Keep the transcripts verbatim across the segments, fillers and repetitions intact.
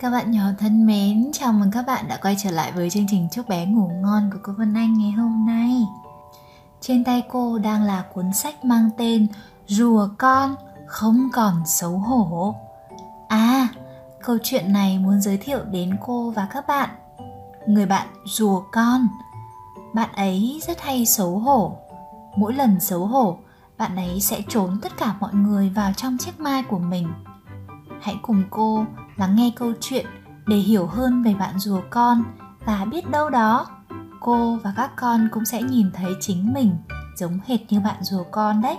Các bạn nhỏ thân mến, chào mừng các bạn đã quay trở lại với chương trình Chúc bé ngủ ngon của cô Vân Anh ngày hôm nay. Trên tay cô đang là cuốn sách mang tên Rùa con không còn xấu hổ. À, câu chuyện này muốn giới thiệu đến cô và các bạn người bạn rùa con. Bạn ấy rất hay xấu hổ. Mỗi lần xấu hổ, bạn ấy sẽ trốn tất cả mọi người vào trong chiếc mai của mình. Hãy cùng cô lắng nghe câu chuyện để hiểu hơn về bạn rùa con, và biết đâu đó cô và các con cũng sẽ nhìn thấy chính mình giống hệt như bạn rùa con đấy.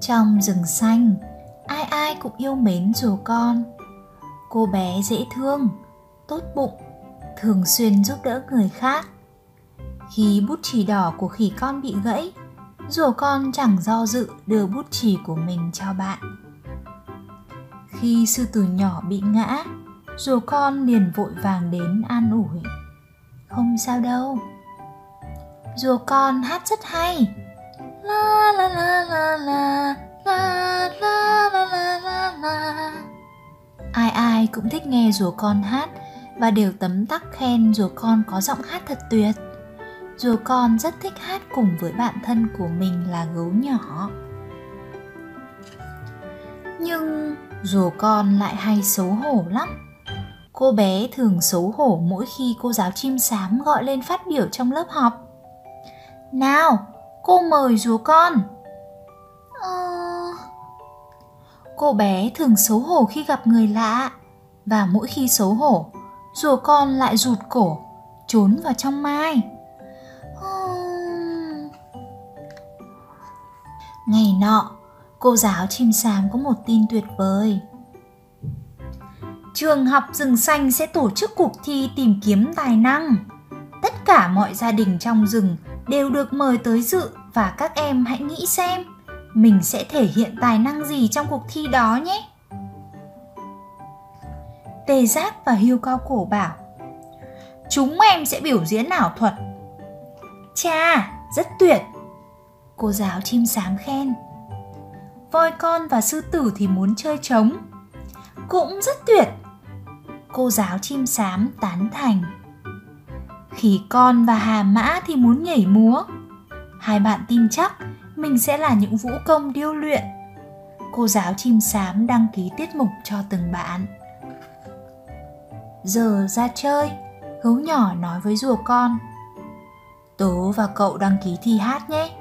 Trong rừng xanh, ai ai cũng yêu mến rùa con. Cô bé dễ thương, tốt bụng, thường xuyên giúp đỡ người khác. Khi bút chì đỏ của khỉ con bị gãy, rùa con chẳng do dự đưa bút chì của mình cho bạn. Khi sư tử nhỏ bị ngã, rùa con liền vội vàng đến an ủi. Không sao đâu. Rùa con hát rất hay. La la la la la la la la la la. Ai ai cũng thích nghe rùa con hát và đều tấm tắc khen rùa con có giọng hát thật tuyệt. Rùa con rất thích hát cùng với bạn thân của mình là gấu nhỏ. Nhưng rùa con lại hay xấu hổ lắm. Cô bé thường xấu hổ mỗi khi cô giáo chim xám gọi lên phát biểu trong lớp học. Nào, cô mời rùa con. Ờ... Cô bé thường xấu hổ khi gặp người lạ. Và mỗi khi xấu hổ, rùa con lại rụt cổ, trốn vào trong mai. Ngày nọ, cô giáo chim xám có một tin tuyệt vời. Trường học rừng xanh sẽ tổ chức cuộc thi tìm kiếm tài năng. Tất cả mọi gia đình trong rừng đều được mời tới dự, và các em hãy nghĩ xem mình sẽ thể hiện tài năng gì trong cuộc thi đó nhé. Tê Giác và Hiêu Cao Cổ bảo, chúng em sẽ biểu diễn ảo thuật. Chà, rất tuyệt! Cô giáo chim xám khen. Voi con và sư tử thì muốn chơi trống. Cũng rất tuyệt! Cô giáo chim xám tán thành. Khỉ con và hà mã thì muốn nhảy múa. Hai bạn tin chắc mình sẽ là những vũ công điêu luyện. Cô giáo chim xám đăng ký tiết mục cho từng bạn. Giờ ra chơi, gấu nhỏ nói với rùa con. Tớ và cậu đăng ký thi hát nhé.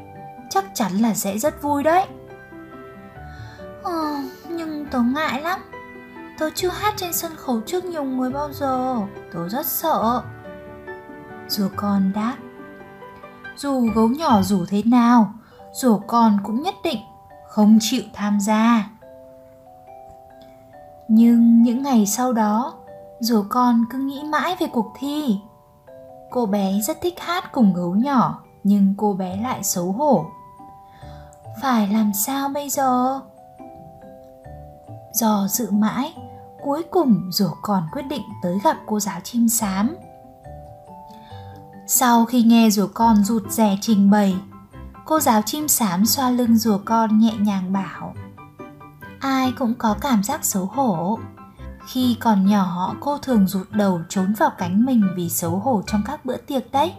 Chắc chắn là sẽ rất vui đấy. Ờ, nhưng tớ ngại lắm. Tớ chưa hát trên sân khấu trước nhiều người bao giờ. Tớ rất sợ. Rùa con đáp. Dù gấu nhỏ rủ thế nào, rùa con cũng nhất định không chịu tham gia. Nhưng những ngày sau đó, rùa con cứ nghĩ mãi về cuộc thi. Cô bé rất thích hát cùng gấu nhỏ, nhưng cô bé lại xấu hổ. Phải làm sao bây giờ? Do dự mãi, cuối cùng rùa con quyết định tới gặp cô giáo chim xám. Sau khi nghe rùa con rụt rè trình bày, cô giáo chim xám xoa lưng rùa con nhẹ nhàng bảo. Ai cũng có cảm giác xấu hổ. Khi còn nhỏ, cô thường rụt đầu trốn vào cánh mình vì xấu hổ trong các bữa tiệc đấy.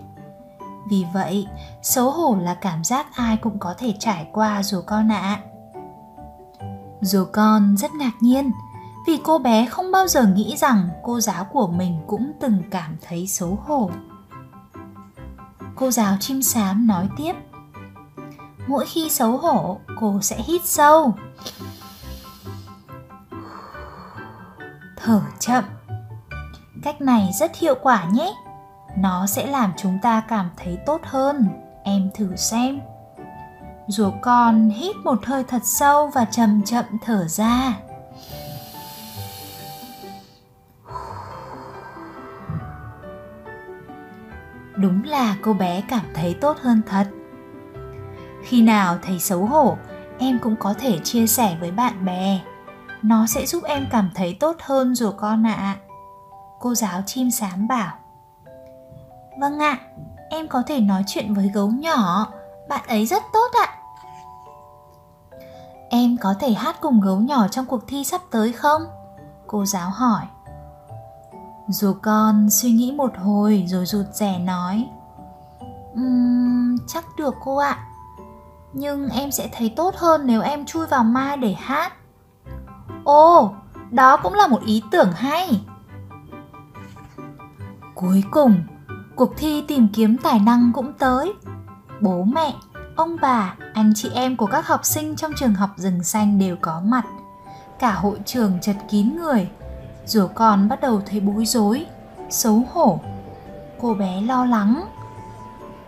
Vì vậy, xấu hổ là cảm giác ai cũng có thể trải qua rùa con ạ. Rùa con rất ngạc nhiên vì cô bé không bao giờ nghĩ rằng cô giáo của mình cũng từng cảm thấy xấu hổ. Cô giáo chim xám nói tiếp. Mỗi khi xấu hổ, cô sẽ hít sâu, thở chậm. Cách này rất hiệu quả nhé. Nó sẽ làm chúng ta cảm thấy tốt hơn. Em thử xem. Rùa con hít một hơi thật sâu và chậm chậm thở ra. Đúng là cô bé cảm thấy tốt hơn thật. Khi nào thấy xấu hổ, em cũng có thể chia sẻ với bạn bè. Nó sẽ giúp em cảm thấy tốt hơn rùa con ạ. Cô giáo chim xám bảo. Vâng ạ, em có thể nói chuyện với gấu nhỏ. Bạn ấy rất tốt ạ. Em có thể hát cùng gấu nhỏ trong cuộc thi sắp tới không? Cô giáo hỏi. Rùa con suy nghĩ một hồi rồi rụt rè nói. Um, chắc được cô ạ. Nhưng em sẽ thấy tốt hơn nếu em chui vào mai để hát. Ồ, đó cũng là một ý tưởng hay. Cuối cùng, cuộc thi tìm kiếm tài năng cũng tới. Bố mẹ, ông bà, anh chị em của các học sinh trong trường học rừng xanh đều có mặt. Cả hội trường chật kín người. Rùa con bắt đầu thấy bối rối, xấu hổ. Cô bé lo lắng.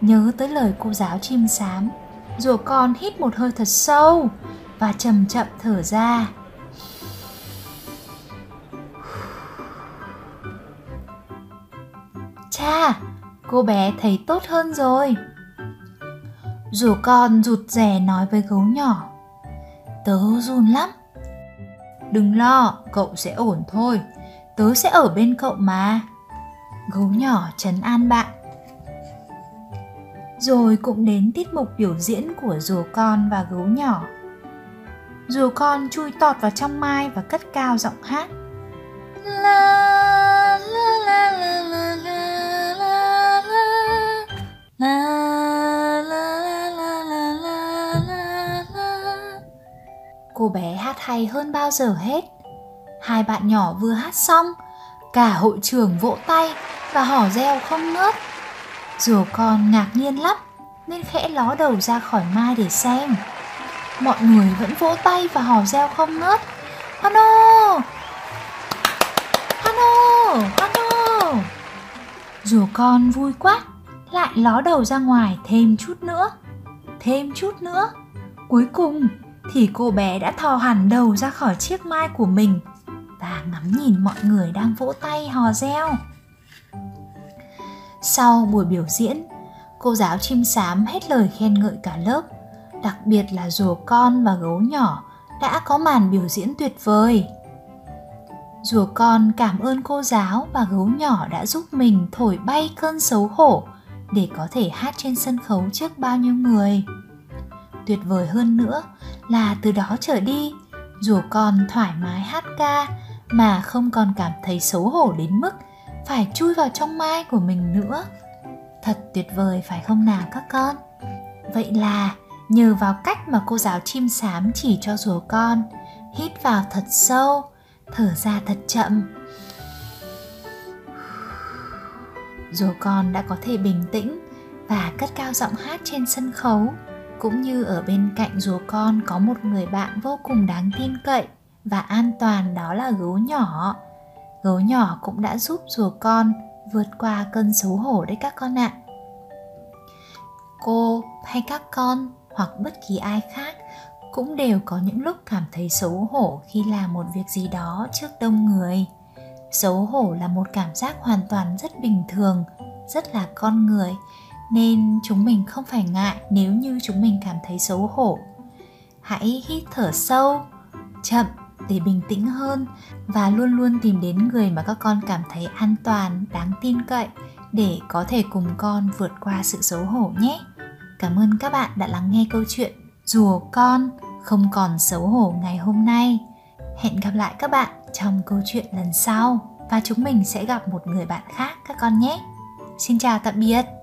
Nhớ tới lời cô giáo chim xám, rùa con hít một hơi thật sâu và chậm chậm thở ra. Chà, cô bé thấy tốt hơn rồi. Rùa con rụt rè nói với gấu nhỏ. Tớ run lắm. Đừng lo, cậu sẽ ổn thôi. Tớ sẽ ở bên cậu mà. Gấu nhỏ trấn an bạn. Rồi cũng đến tiết mục biểu diễn của rùa con và gấu nhỏ. Rùa con chui tọt vào trong mai và cất cao giọng hát. La la la la la la la la la la la. Cô bé hát hay hơn bao giờ hết. Hai bạn nhỏ vừa hát xong, cả hội trường vỗ tay và hò reo không ngớt. Rùa con ngạc nhiên lắm nên khẽ ló đầu ra khỏi mai để xem. Mọi người vẫn vỗ tay và hò reo không ngớt. Hano! Hano! Hano! Rùa con vui quá, lại ló đầu ra ngoài thêm chút nữa, thêm chút nữa. Cuối cùng thì cô bé đã thò hẳn đầu ra khỏi chiếc mai của mình và ngắm nhìn mọi người đang vỗ tay hò reo. Sau buổi biểu diễn, cô giáo chim xám hết lời khen ngợi cả lớp, đặc biệt là rùa con và gấu nhỏ đã có màn biểu diễn tuyệt vời. Rùa con cảm ơn cô giáo và gấu nhỏ đã giúp mình thổi bay cơn xấu hổ để có thể hát trên sân khấu trước bao nhiêu người. Tuyệt vời hơn nữa là từ đó trở đi, rùa con thoải mái hát ca mà không còn cảm thấy xấu hổ đến mức phải chui vào trong mai của mình nữa. Thật tuyệt vời phải không nào các con? Vậy là nhờ vào cách mà cô giáo chim xám chỉ cho rùa con, hít vào thật sâu, thở ra thật chậm, rùa con đã có thể bình tĩnh và cất cao giọng hát trên sân khấu. Cũng như ở bên cạnh rùa con có một người bạn vô cùng đáng tin cậy và an toàn, đó là gấu nhỏ. Gấu nhỏ cũng đã giúp rùa con vượt qua cơn xấu hổ đấy các con ạ. Cô hay các con hoặc bất kỳ ai khác cũng đều có những lúc cảm thấy xấu hổ khi làm một việc gì đó trước đông người. Xấu hổ là một cảm giác hoàn toàn rất bình thường, rất là con người, nên chúng mình không phải ngại nếu như chúng mình cảm thấy xấu hổ. Hãy hít thở sâu, chậm để bình tĩnh hơn và luôn luôn tìm đến người mà các con cảm thấy an toàn, đáng tin cậy để có thể cùng con vượt qua sự xấu hổ nhé. Cảm ơn các bạn đã lắng nghe câu chuyện Rùa con không còn xấu hổ ngày hôm nay. Hẹn gặp lại các bạn trong câu chuyện lần sau và chúng mình sẽ gặp một người bạn khác các con nhé. Xin chào tạm biệt.